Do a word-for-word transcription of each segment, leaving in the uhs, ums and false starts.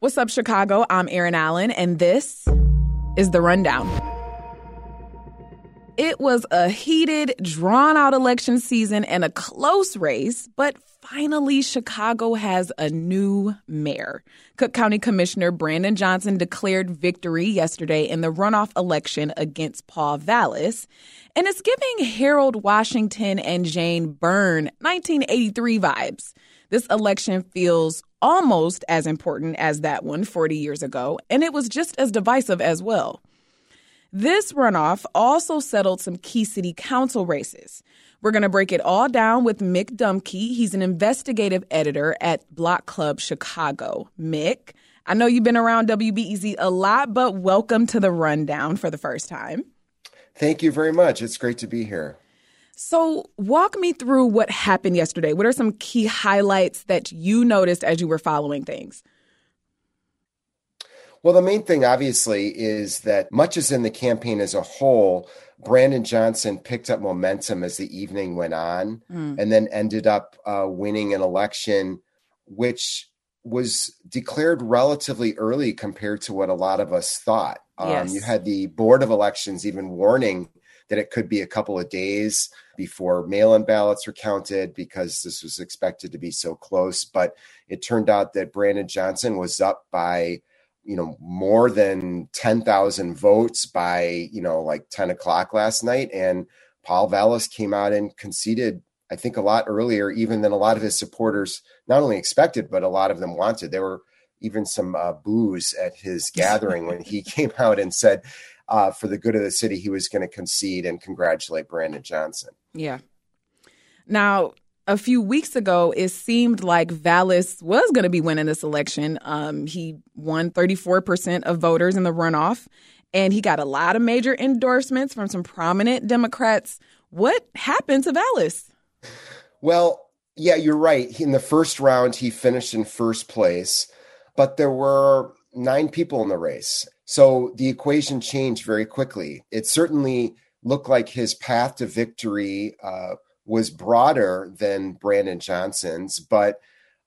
What's up, Chicago? I'm Erin Allen, and this is The Rundown. It was a heated, drawn-out election season and a close race, but finally Chicago has a new mayor. Cook County Commissioner Brandon Johnson declared victory yesterday in the runoff election against Paul Vallas, and it's giving Harold Washington and Jane Byrne nineteen eighty-three vibes. This election feels almost as important as that one forty years ago, and it was just as divisive as well. This runoff also settled some key city council races. We're going to break it all down with Mick Dumke. He's an investigative editor at Block Club Chicago. Mick, I know you've been around W B E Z a lot, but welcome to The Rundown for the first time. Thank you very much. It's great to be here. So walk me through what happened yesterday. What are some key highlights that you noticed as you were following things? Well, the main thing, obviously, is that much as in the campaign as a whole, Brandon Johnson picked up momentum as the evening went on mm. and then ended up uh, winning an election, which was declared relatively early compared to what a lot of us thought. Um, yes. You had the Board of Elections even warning that it could be a couple of days before mail-in ballots were counted because this was expected to be so close. But it turned out that Brandon Johnson was up by, you know, more than ten thousand votes by, you know, like ten o'clock last night. And Paul Vallas came out and conceded, I think, a lot earlier, even than a lot of his supporters not only expected, but a lot of them wanted. There were even some uh, boos at his gathering when he came out and said, Uh, for the good of the city, he was going to concede and congratulate Brandon Johnson. Yeah. Now, a few weeks ago, it seemed like Vallas was going to be winning this election. Um, he won thirty-four percent of voters in the runoff, and he got a lot of major endorsements from some prominent Democrats. What happened to Vallas? Well, yeah, you're right. In the first round, he finished in first place, but there were nine people in the race. So the equation changed very quickly. It certainly looked like his path to victory uh, was broader than Brandon Johnson's. But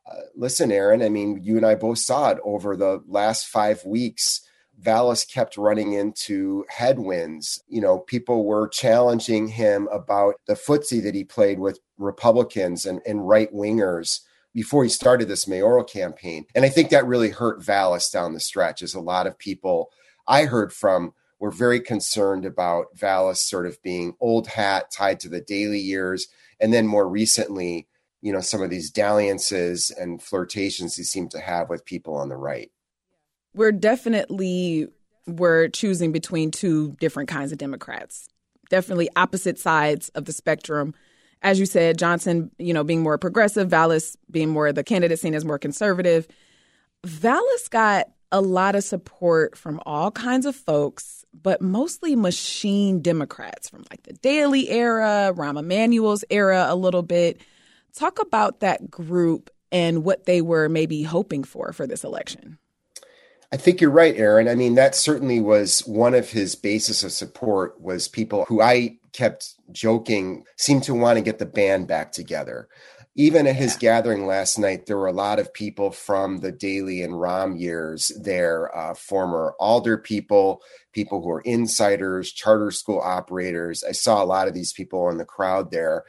uh, listen, Erin, I mean, you and I both saw it over the last five weeks. Vallas kept running into headwinds. You know, people were challenging him about the footsie that he played with Republicans and, and right-wingers before he started this mayoral campaign. And I think that really hurt Vallas down the stretch, as a lot of people I heard from were very concerned about Vallas sort of being old hat tied to the Daley years. And then more recently, you know, some of these dalliances and flirtations he seemed to have with people on the right. We're definitely, we're choosing between two different kinds of Democrats, definitely opposite sides of the spectrum. As you said, Johnson, you know, being more progressive, Vallas being more the candidate seen as more conservative. Vallas got a lot of support from all kinds of folks, but mostly machine Democrats from like the Daley era, Rahm Emanuel's era a little bit. Talk about that group and what they were maybe hoping for for this election. I think you're right, Erin. I mean, that certainly was one of his basis of support, was people who I kept joking seemed to want to get the band back together. Even at his yeah. gathering last night, there were a lot of people from the Daley and Rahm years there, uh, former alder people, people who are insiders, charter school operators. I saw a lot of these people in the crowd there.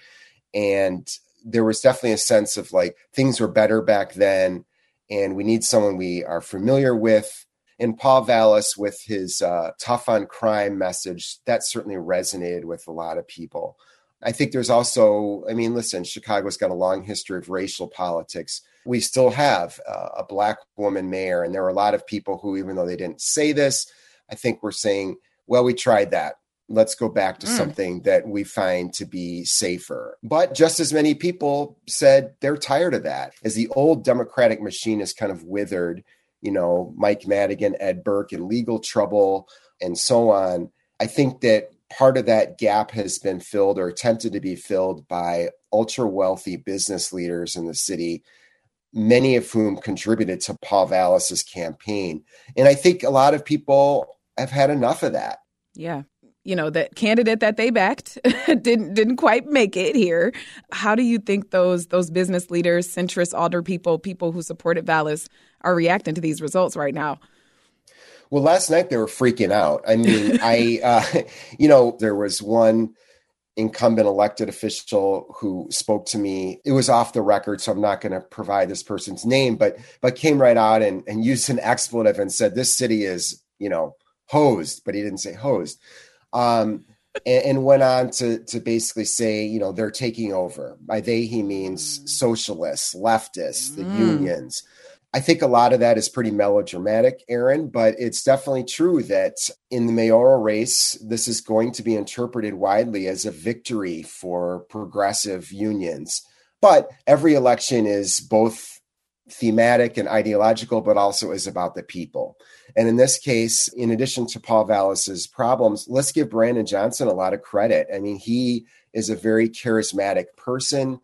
And there was definitely a sense of like things were better back then, and we need someone we are familiar with. And Paul Vallas, with his uh, tough on crime message, that certainly resonated with a lot of people. I think there's also, I mean, listen, Chicago's got a long history of racial politics. We still have uh, a Black woman mayor, and there were a lot of people who, even though they didn't say this, I think were saying, well, we tried that. Let's go back to mm. something that we find to be safer. But just as many people said they're tired of that, as the old Democratic machine is kind of withered. you know, Mike Madigan, Ed Burke in legal trouble, and so on. I think that part of that gap has been filled or attempted to be filled by ultra wealthy business leaders in the city, many of whom contributed to Paul Vallas's campaign. And I think a lot of people have had enough of that. Yeah. You know, the candidate that they backed didn't didn't quite make it here. How do you think those those business leaders, centrist alder people, people who supported Vallas are reacting to these results right now? Well, last night they were freaking out. I mean, I, uh, you know, there was one incumbent elected official who spoke to me. It was off the record, so I'm not going to provide this person's name, but but came right out and, and used an expletive and said, this city is, you know, hosed, but he didn't say hosed. Um, and, and went on to to basically say, you know, they're taking over. By they, he means socialists, leftists, the mm. unions. I think a lot of that is pretty melodramatic, Aaron, but it's definitely true that in the mayoral race, this is going to be interpreted widely as a victory for progressive unions. But every election is both thematic and ideological, but also is about the people. And in this case, in addition to Paul Vallas's problems, let's give Brandon Johnson a lot of credit. I mean, he is a very charismatic person.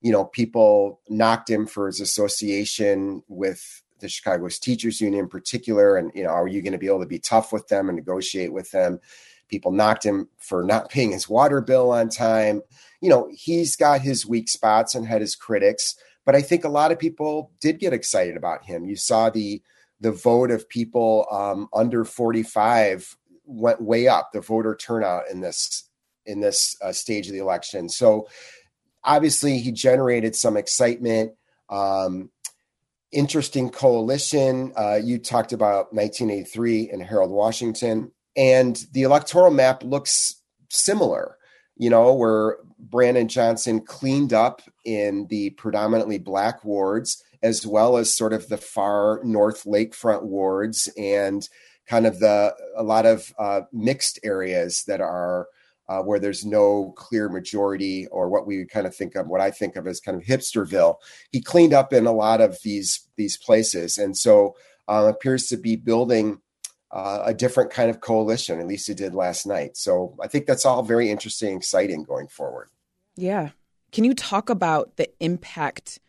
You know, people knocked him for his association with the Chicago Teachers Union in particular. And, you know, are you going to be able to be tough with them and negotiate with them? People knocked him for not paying his water bill on time. You know, he's got his weak spots and had his critics. But I think a lot of people did get excited about him. You saw the the vote of people um, under forty-five went way up, the voter turnout in this, in this uh, stage of the election. So obviously, he generated some excitement, um, interesting coalition. Uh, you talked about nineteen eighty-three and Harold Washington, and the electoral map looks similar, you know, where Brandon Johnson cleaned up in the predominantly black wards, as well as sort of the far north lakefront wards and kind of the a lot of uh, mixed areas that are Uh, where there's no clear majority, or what we kind of think of, what I think of as kind of hipsterville. He cleaned up in a lot of these these places, and so uh, appears to be building uh, a different kind of coalition. At least he did last night. So I think that's all very interesting, exciting going forward. Yeah, can you talk about the impact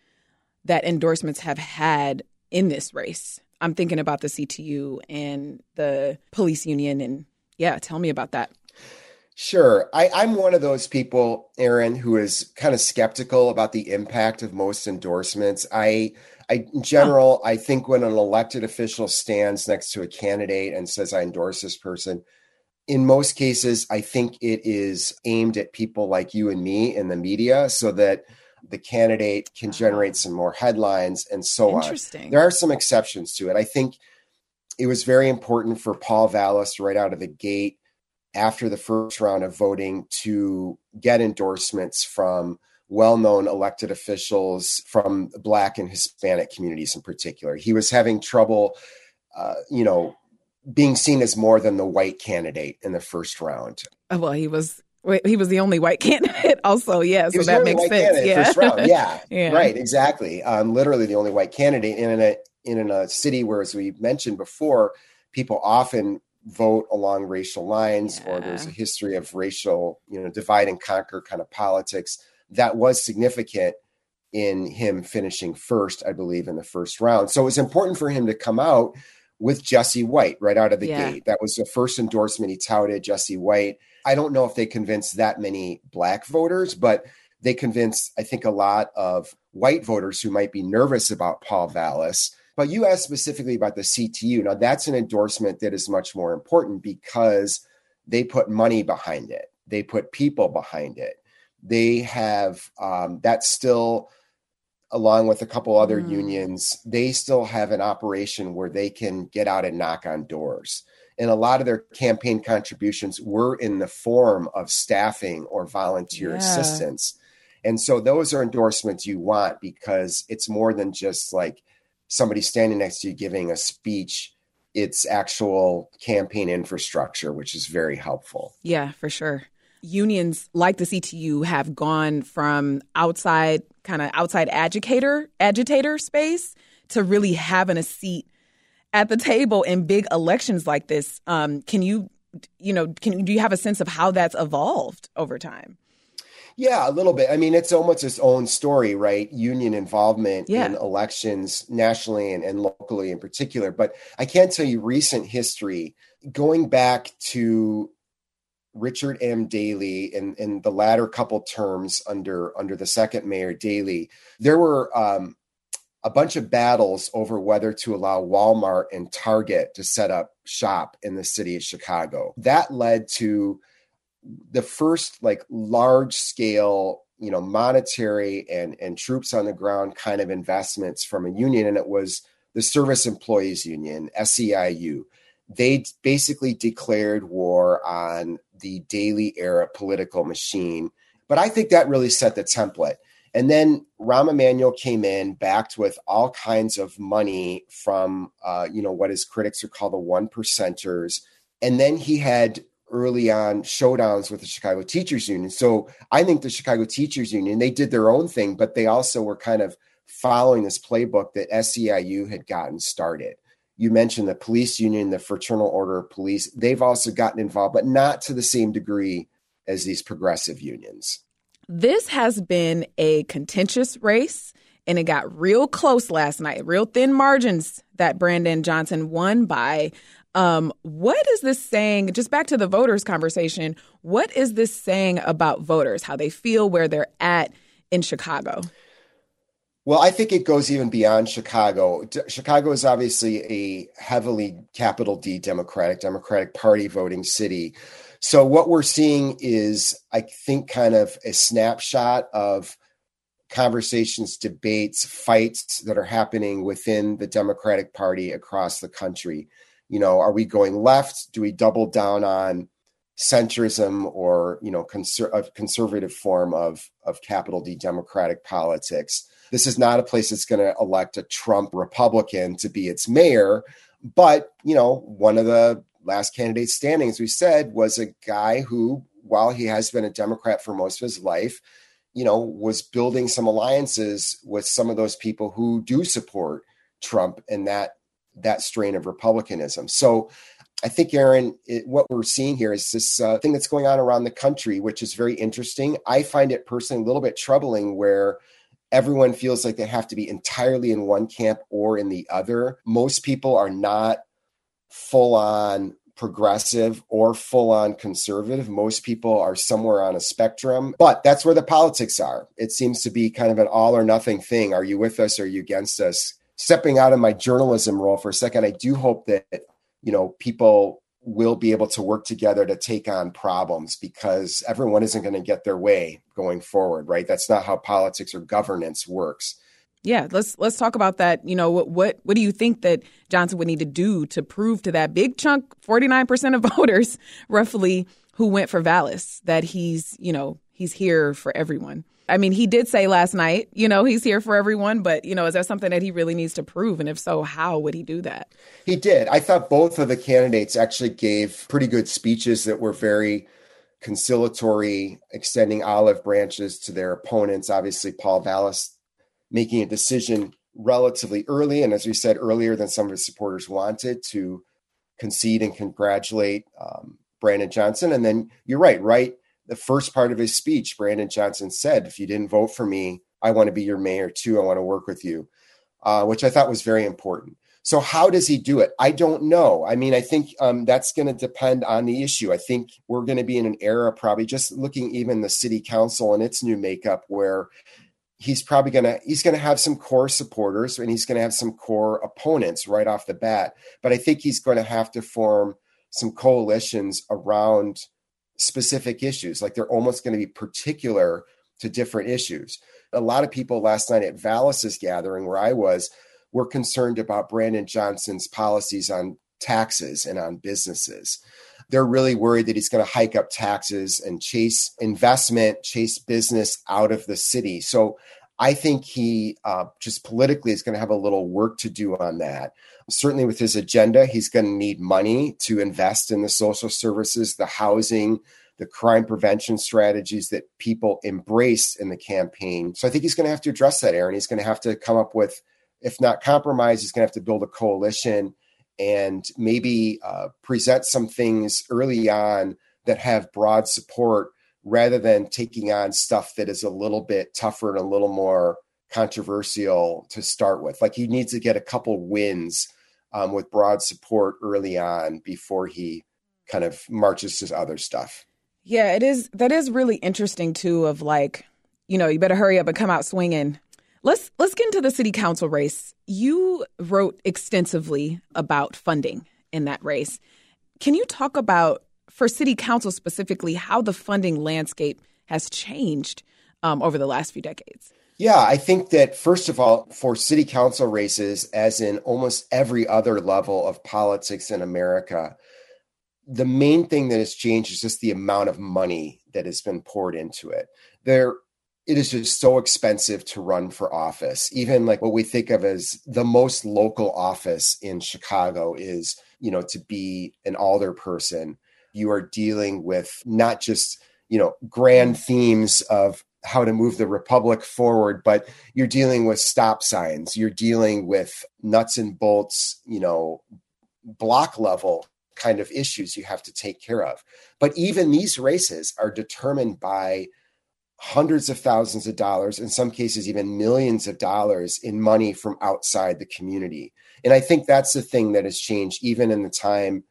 that endorsements have had in this race? I'm thinking about the C T U and the police union, and yeah, tell me about that. Sure. I, I'm one of those people, Aaron, who is kind of skeptical about the impact of most endorsements. I, I in general, I think when an elected official stands next to a candidate and says, I endorse this person, in most cases, I think it is aimed at people like you and me in the media so that the candidate can generate some more headlines and so on. Interesting. There are some exceptions to it. I think it was very important for Paul Vallas right out of the gate after the first round of voting to get endorsements from well-known elected officials from Black and Hispanic communities in particular. He was having trouble, uh, you know, being seen as more than the white candidate in the first round. Oh, well, he was he was the only white candidate also. Yeah, so that makes sense. Yeah. First round. Yeah, yeah, right. Exactly. Um, literally the only white candidate and in a, and in a city where, as we mentioned before, people often vote along racial lines, yeah. or there's a history of racial, you know, divide and conquer kind of politics. That was significant in him finishing first, I believe, in the first round. So it was important for him to come out with Jesse White right out of the yeah. gate. That was the first endorsement he touted, Jesse White. I don't know if they convinced that many Black voters, but they convinced, I think, a lot of white voters who might be nervous about Paul Vallas. But you asked specifically about the C T U. Now, that's an endorsement that is much more important because they put money behind it. They put people behind it. They have um, that's still, along with a couple other mm. unions, they still have an operation where they can get out and knock on doors. And a lot of their campaign contributions were in the form of staffing or volunteer yeah. assistance. And so those are endorsements you want because it's more than just like somebody standing next to you giving a speech, it's actual campaign infrastructure, which is very helpful. Yeah, for sure. Unions like the C T U have gone from outside, kind of outside agitator, agitator space to really having a seat at the table in big elections like this. Um, can you, you know, can do you have a sense of how that's evolved over time? Yeah, a little bit. I mean, it's almost its own story, right? Union involvement yeah. in elections nationally and, and locally in particular. But I can tell you recent history, going back to Richard M. Daley and, and the latter couple terms under, under the second mayor, Daley, there were um, a bunch of battles over whether to allow Walmart and Target to set up shop in the city of Chicago. That led to the first like large scale, you know, monetary and, and troops on the ground kind of investments from a union. And it was the Service Employees Union, S E I U. They basically declared war on the Daley era political machine. But I think that really set the template. And then Rahm Emanuel came in, backed with all kinds of money from, uh, you know, what his critics would call the one percenters. And then he had early on showdowns with the Chicago Teachers Union. So I think the Chicago Teachers Union, they did their own thing, but they also were kind of following this playbook that S E I U had gotten started. You mentioned the police union, the Fraternal Order of Police. They've also gotten involved, but not to the same degree as these progressive unions. This has been a contentious race, and it got real close last night, real thin margins that Brandon Johnson won by. Um, what is this saying, just back to the voters conversation, what is this saying about voters, how they feel, where they're at in Chicago? Well, I think it goes even beyond Chicago. D- Chicago is obviously a heavily capital D Democratic, Democratic Party voting city. So what we're seeing is, I think, kind of a snapshot of conversations, debates, fights that are happening within the Democratic Party across the country. You know, are we going left? Do we double down on centrism or, you know, conser- a conservative form of, of capital D Democratic politics? This is not a place that's going to elect a Trump Republican to be its mayor. But, you know, one of the last candidates standing, as we said, was a guy who, while he has been a Democrat for most of his life, you know, was building some alliances with some of those people who do support Trump and that that strain of Republicanism. So I think, Aaron, it, what we're seeing here is this uh, thing that's going on around the country, which is very interesting. I find it personally a little bit troubling where everyone feels like they have to be entirely in one camp or in the other. Most people are not full-on progressive or full-on conservative. Most people are somewhere on a spectrum, but that's where the politics are. It seems to be kind of an all or nothing thing. Are you with us? Or are you against us? Stepping out of my journalism role for a second, I do hope that, you know, people will be able to work together to take on problems, because everyone isn't going to get their way going forward, right? That's not how politics or governance works. Yeah, let's let's talk about that. You know, what what what do you think that Johnson would need to do to prove to that big chunk, forty-nine percent of voters, roughly, who went for Vallas, that he's, you know, he's here for everyone? I mean, he did say last night, you know, he's here for everyone. But, you know, is that something that he really needs to prove? And if so, how would he do that? He did. I thought both of the candidates actually gave pretty good speeches that were very conciliatory, extending olive branches to their opponents. Obviously, Paul Vallas making a decision relatively early, and as we said earlier, than some of his supporters wanted, to concede and congratulate um, Brandon Johnson. And then you're right, right? The first part of his speech, Brandon Johnson said, if you didn't vote for me, I want to be your mayor too. I want to work with you, uh, which I thought was very important. So how does he do it? I don't know. I mean, I think um, that's going to depend on the issue. I think we're going to be in an era, probably just looking even the city council and its new makeup, where he's probably going to, he's going to have some core supporters and he's going to have some core opponents right off the bat. But I think he's going to have to form some coalitions around specific issues, like they're almost going to be particular to different issues. A lot of people last night at Vallas's gathering, where I was, were concerned about Brandon Johnson's policies on taxes and on businesses. They're really worried that he's going to hike up taxes and chase investment, chase business out of the city. So I think he uh, just politically is going to have a little work to do on that. Certainly with his agenda, he's going to need money to invest in the social services, the housing, the crime prevention strategies that people embraced in the campaign. So I think he's going to have to address that, Aaron. He's going to have to come up with, if not compromise, he's going to have to build a coalition and maybe uh, present some things early on that have broad support rather than taking on stuff that is a little bit tougher and a little more controversial to start with. Like, he needs to get a couple wins um, with broad support early on before he kind of marches to other stuff. Yeah, it is. That is really interesting, too, of like, you know, you better hurry up and come out swinging. Let's let's get into the city council race. You wrote extensively about funding in that race. Can you talk about, for city council specifically, how the funding landscape has changed um, over the last few decades? Yeah, I think that, first of all, for city council races, as in almost every other level of politics in America, the main thing that has changed is just the amount of money that has been poured into it. There, it is just so expensive to run for office. Even like what we think of as the most local office in Chicago is, you know, to be an alderperson. You are dealing with not just, you know, grand themes of how to move the republic forward, but you're dealing with stop signs. You're dealing with nuts and bolts, you know, block level kind of issues you have to take care of. But even these races are determined by hundreds of thousands of dollars, in some cases, even millions of dollars in money from outside the community. And I think that's the thing that has changed even in the time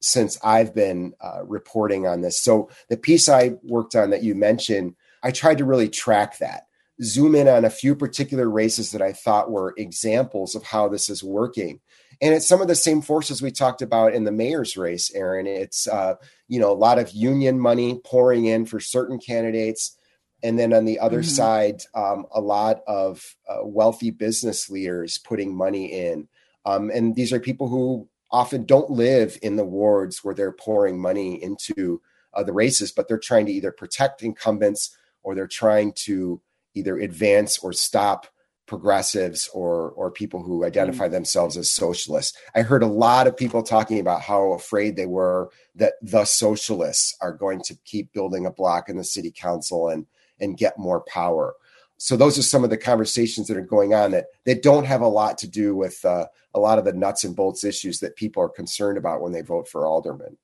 since I've been uh, reporting on this. So the piece I worked on that you mentioned, I tried to really track that, zoom in on a few particular races that I thought were examples of how this is working. And it's some of the same forces we talked about in the mayor's race, Aaron. It's, uh, you know, a lot of union money pouring in for certain candidates. And then on the other mm-hmm. side, um, a lot of uh, wealthy business leaders putting money in. Um, and these are people who often don't live in the wards where they're pouring money into uh, the races, but they're trying to either protect incumbents or they're trying to either advance or stop progressives or or people who identify mm-hmm. themselves as socialists. I heard a lot of people talking about how afraid they were that the socialists are going to keep building a block in the city council and and get more power. So those are some of the conversations that are going on that, that don't have a lot to do with uh, a lot of the nuts and bolts issues that people are concerned about when they vote for aldermen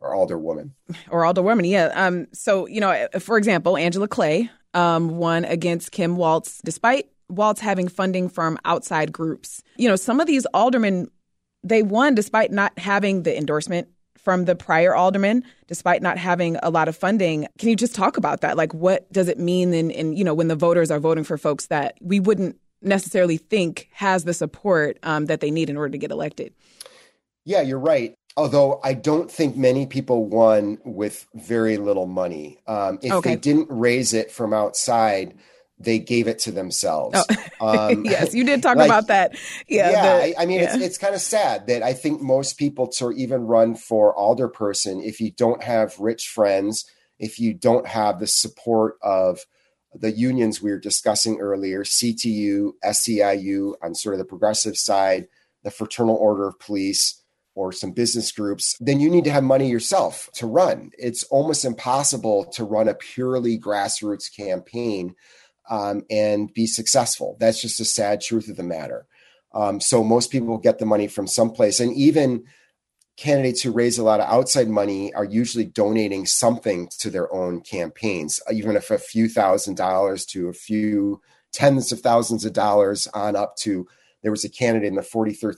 or alderwoman. Or alderwoman, yeah. Um, so, you know, for example, Angela Clay um, won against Kim Waltz, despite Waltz having funding from outside groups. You know, some of these aldermen, they won despite not having the endorsement from the prior alderman, despite not having a lot of funding. Can you just talk about that? Like, what does it mean in, in you know, when the voters are voting for folks that we wouldn't necessarily think has the support um, that they need in order to get elected? Yeah, you're right. Although I don't think many people won with very little money. Um, if okay. they didn't raise it from outside, they gave it to themselves. Oh. Um, yes, you did talk like, about that. Yeah, yeah the, I, I mean, yeah. it's it's kind of sad that I think most people to even run for alderperson, if you don't have rich friends, if you don't have the support of the unions we were discussing earlier, C T U, S E I U on sort of the progressive side, the Fraternal Order of Police, or some business groups, then you need to have money yourself to run. It's almost impossible to run a purely grassroots campaign Um, and be successful. That's just the sad truth of the matter. Um, so most people get the money from someplace. And even candidates who raise a lot of outside money are usually donating something to their own campaigns, even if a few thousand dollars to a few tens of thousands of dollars on up to. There was a candidate in the forty-third,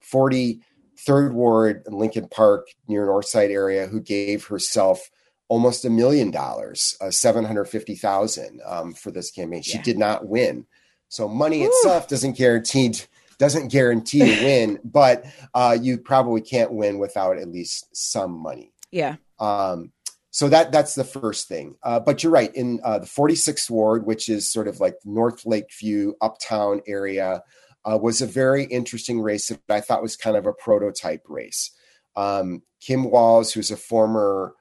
forty-third Ward in Lincoln Park near Northside area who gave herself almost a million dollars, uh, seven hundred fifty thousand dollars um, for this campaign. She yeah. did not win. So money Ooh. itself doesn't guarantee, doesn't guarantee a win, but uh, you probably can't win without at least some money. Yeah. Um, so that that's the first thing. Uh, but you're right. In uh, the forty-sixth Ward, which is sort of like North Lakeview, uptown area, uh, was a very interesting race that I thought was kind of a prototype race. Um, Kim Walls, who's a former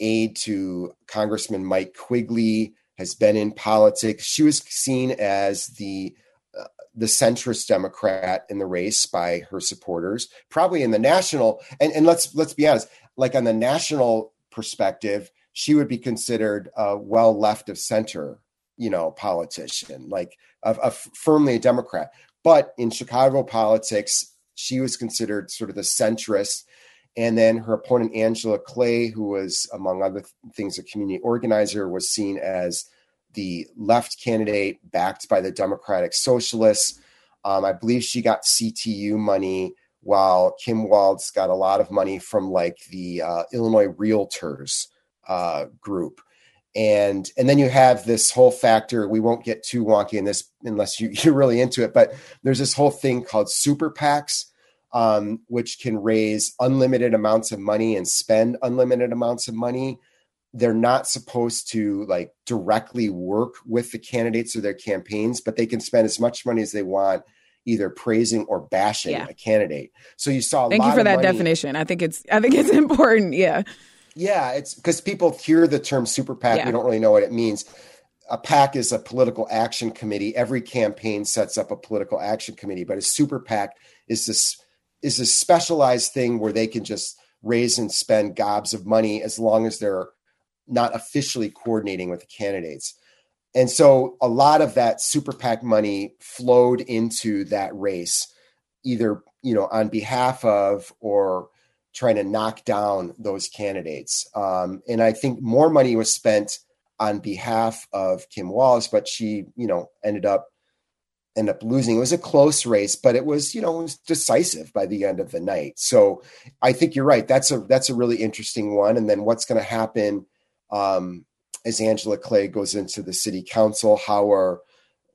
aide to Congressman Mike Quigley, has been in politics. She was seen as the uh, the centrist Democrat in the race by her supporters, probably in the national. And, and let's let's be honest, like on the national perspective, she would be considered a well left of center, you know, politician, like a, a firmly a Democrat. But in Chicago politics, She was considered sort of the centrist. And then her opponent, Angela Clay, who was, among other things, a community organizer, was seen as the left candidate backed by the Democratic Socialists. Um, I believe she got C T U money, while Kim Waltz got a lot of money from like the uh, Illinois Realtors uh, group. And and then you have this whole factor. We won't get too wonky in this unless you, you're really into it. But there's this whole thing called super PACs, um, which can raise unlimited amounts of money and spend unlimited amounts of money. They're not supposed to like directly work with the candidates or their campaigns, but they can spend as much money as they want, either praising or bashing yeah. a candidate. So you saw a Thank lot you for of that money. definition. I think it's I think it's important. Yeah. Yeah, it's because people hear the term super PAC, yeah. we don't really know what it means. A PAC is a political action committee. Every campaign sets up a political action committee, but a super PAC is this is a specialized thing where they can just raise and spend gobs of money as long as they're not officially coordinating with the candidates. And so a lot of that super PAC money flowed into that race, either, you know, on behalf of or trying to knock down those candidates. Um, and I think more money was spent on behalf of Kim Waltz, but she, you know, ended up, ended up losing. It was a close race, but it was, you know, it was decisive by the end of the night. So I think you're right. That's a, that's a really interesting one. And then what's going to happen um, as Angela Clay goes into the city council? How are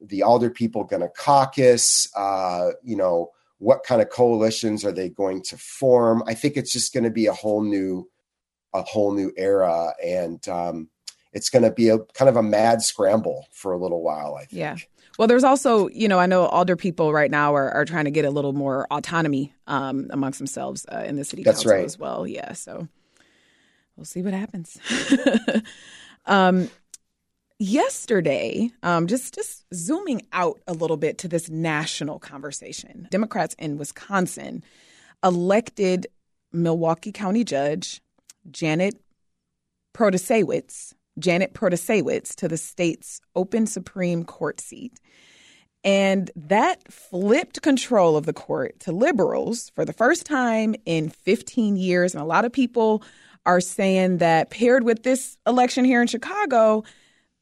the alder people going to caucus? Uh, you know, What kind of coalitions are they going to form? I think it's just going to be a whole new, a whole new era, and um, it's going to be a kind of a mad scramble for a little while, I think. Yeah. Well, there's also, you know, I know alder people right now are, are trying to get a little more autonomy um, amongst themselves uh, in the city That's council right. as well. Yeah. So we'll see what happens. um, Yesterday, um, just just zooming out a little bit to this national conversation, Democrats in Wisconsin elected Milwaukee County Judge Janet Protasiewicz, Janet Protasiewicz to the state's open Supreme Court seat. And that flipped control of the court to liberals for the first time in fifteen years. And a lot of people are saying that paired with this election here in Chicago,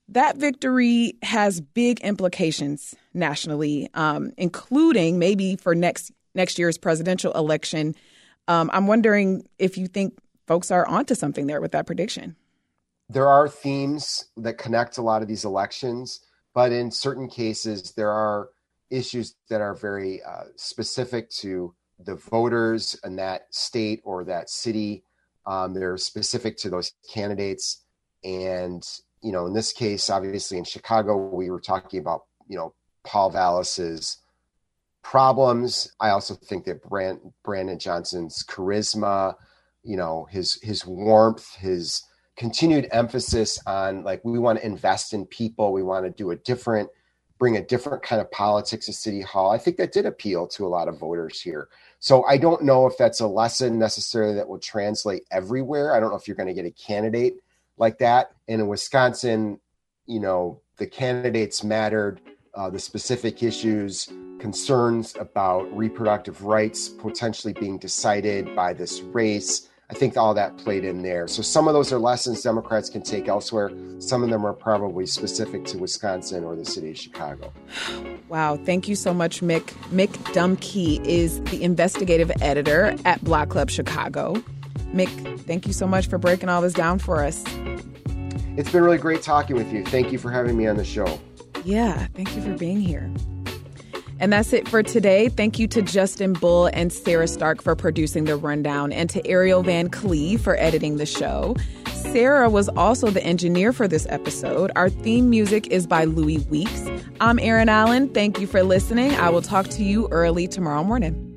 that victory has big implications nationally, um, including maybe for next next year's presidential election. Um, I'm wondering if you think folks are onto something there with that prediction. There are themes that connect a lot of these elections, but in certain cases, there are issues that are very uh, specific to the voters in that state or that city. Um, they're specific to those candidates. And you know, in this case, obviously in Chicago, we were talking about, you know, Paul Vallas's problems. I also think that Brand, Brandon Johnson's charisma, you know, his his warmth, his continued emphasis on like, we want to invest in people. We want to do a different, bring a different kind of politics to City Hall. I think that did appeal to a lot of voters here. So I don't know if that's a lesson necessarily that will translate everywhere. I don't know if you're going to get a candidate like that. And in Wisconsin, you know, the candidates mattered, uh, the specific issues, concerns about reproductive rights potentially being decided by this race. I think all that played in there. So some of those are lessons Democrats can take elsewhere. Some of them are probably specific to Wisconsin or the city of Chicago. Wow. Thank you so much, Mick. Mick Dumke is the investigative editor at Block Club Chicago. Mick, thank you so much for breaking all this down for us. It's been really great talking with you. Thank you for having me on the show. Yeah, thank you for being here. And that's it for today. Thank you to Justin Bull and Sarah Stark for producing The Rundown, and to Ariel Van Clee for editing the show. Sarah was also the engineer for this episode. Our theme music is by Louis Weeks. I'm Erin Allen. Thank you for listening. I will talk to you early tomorrow morning.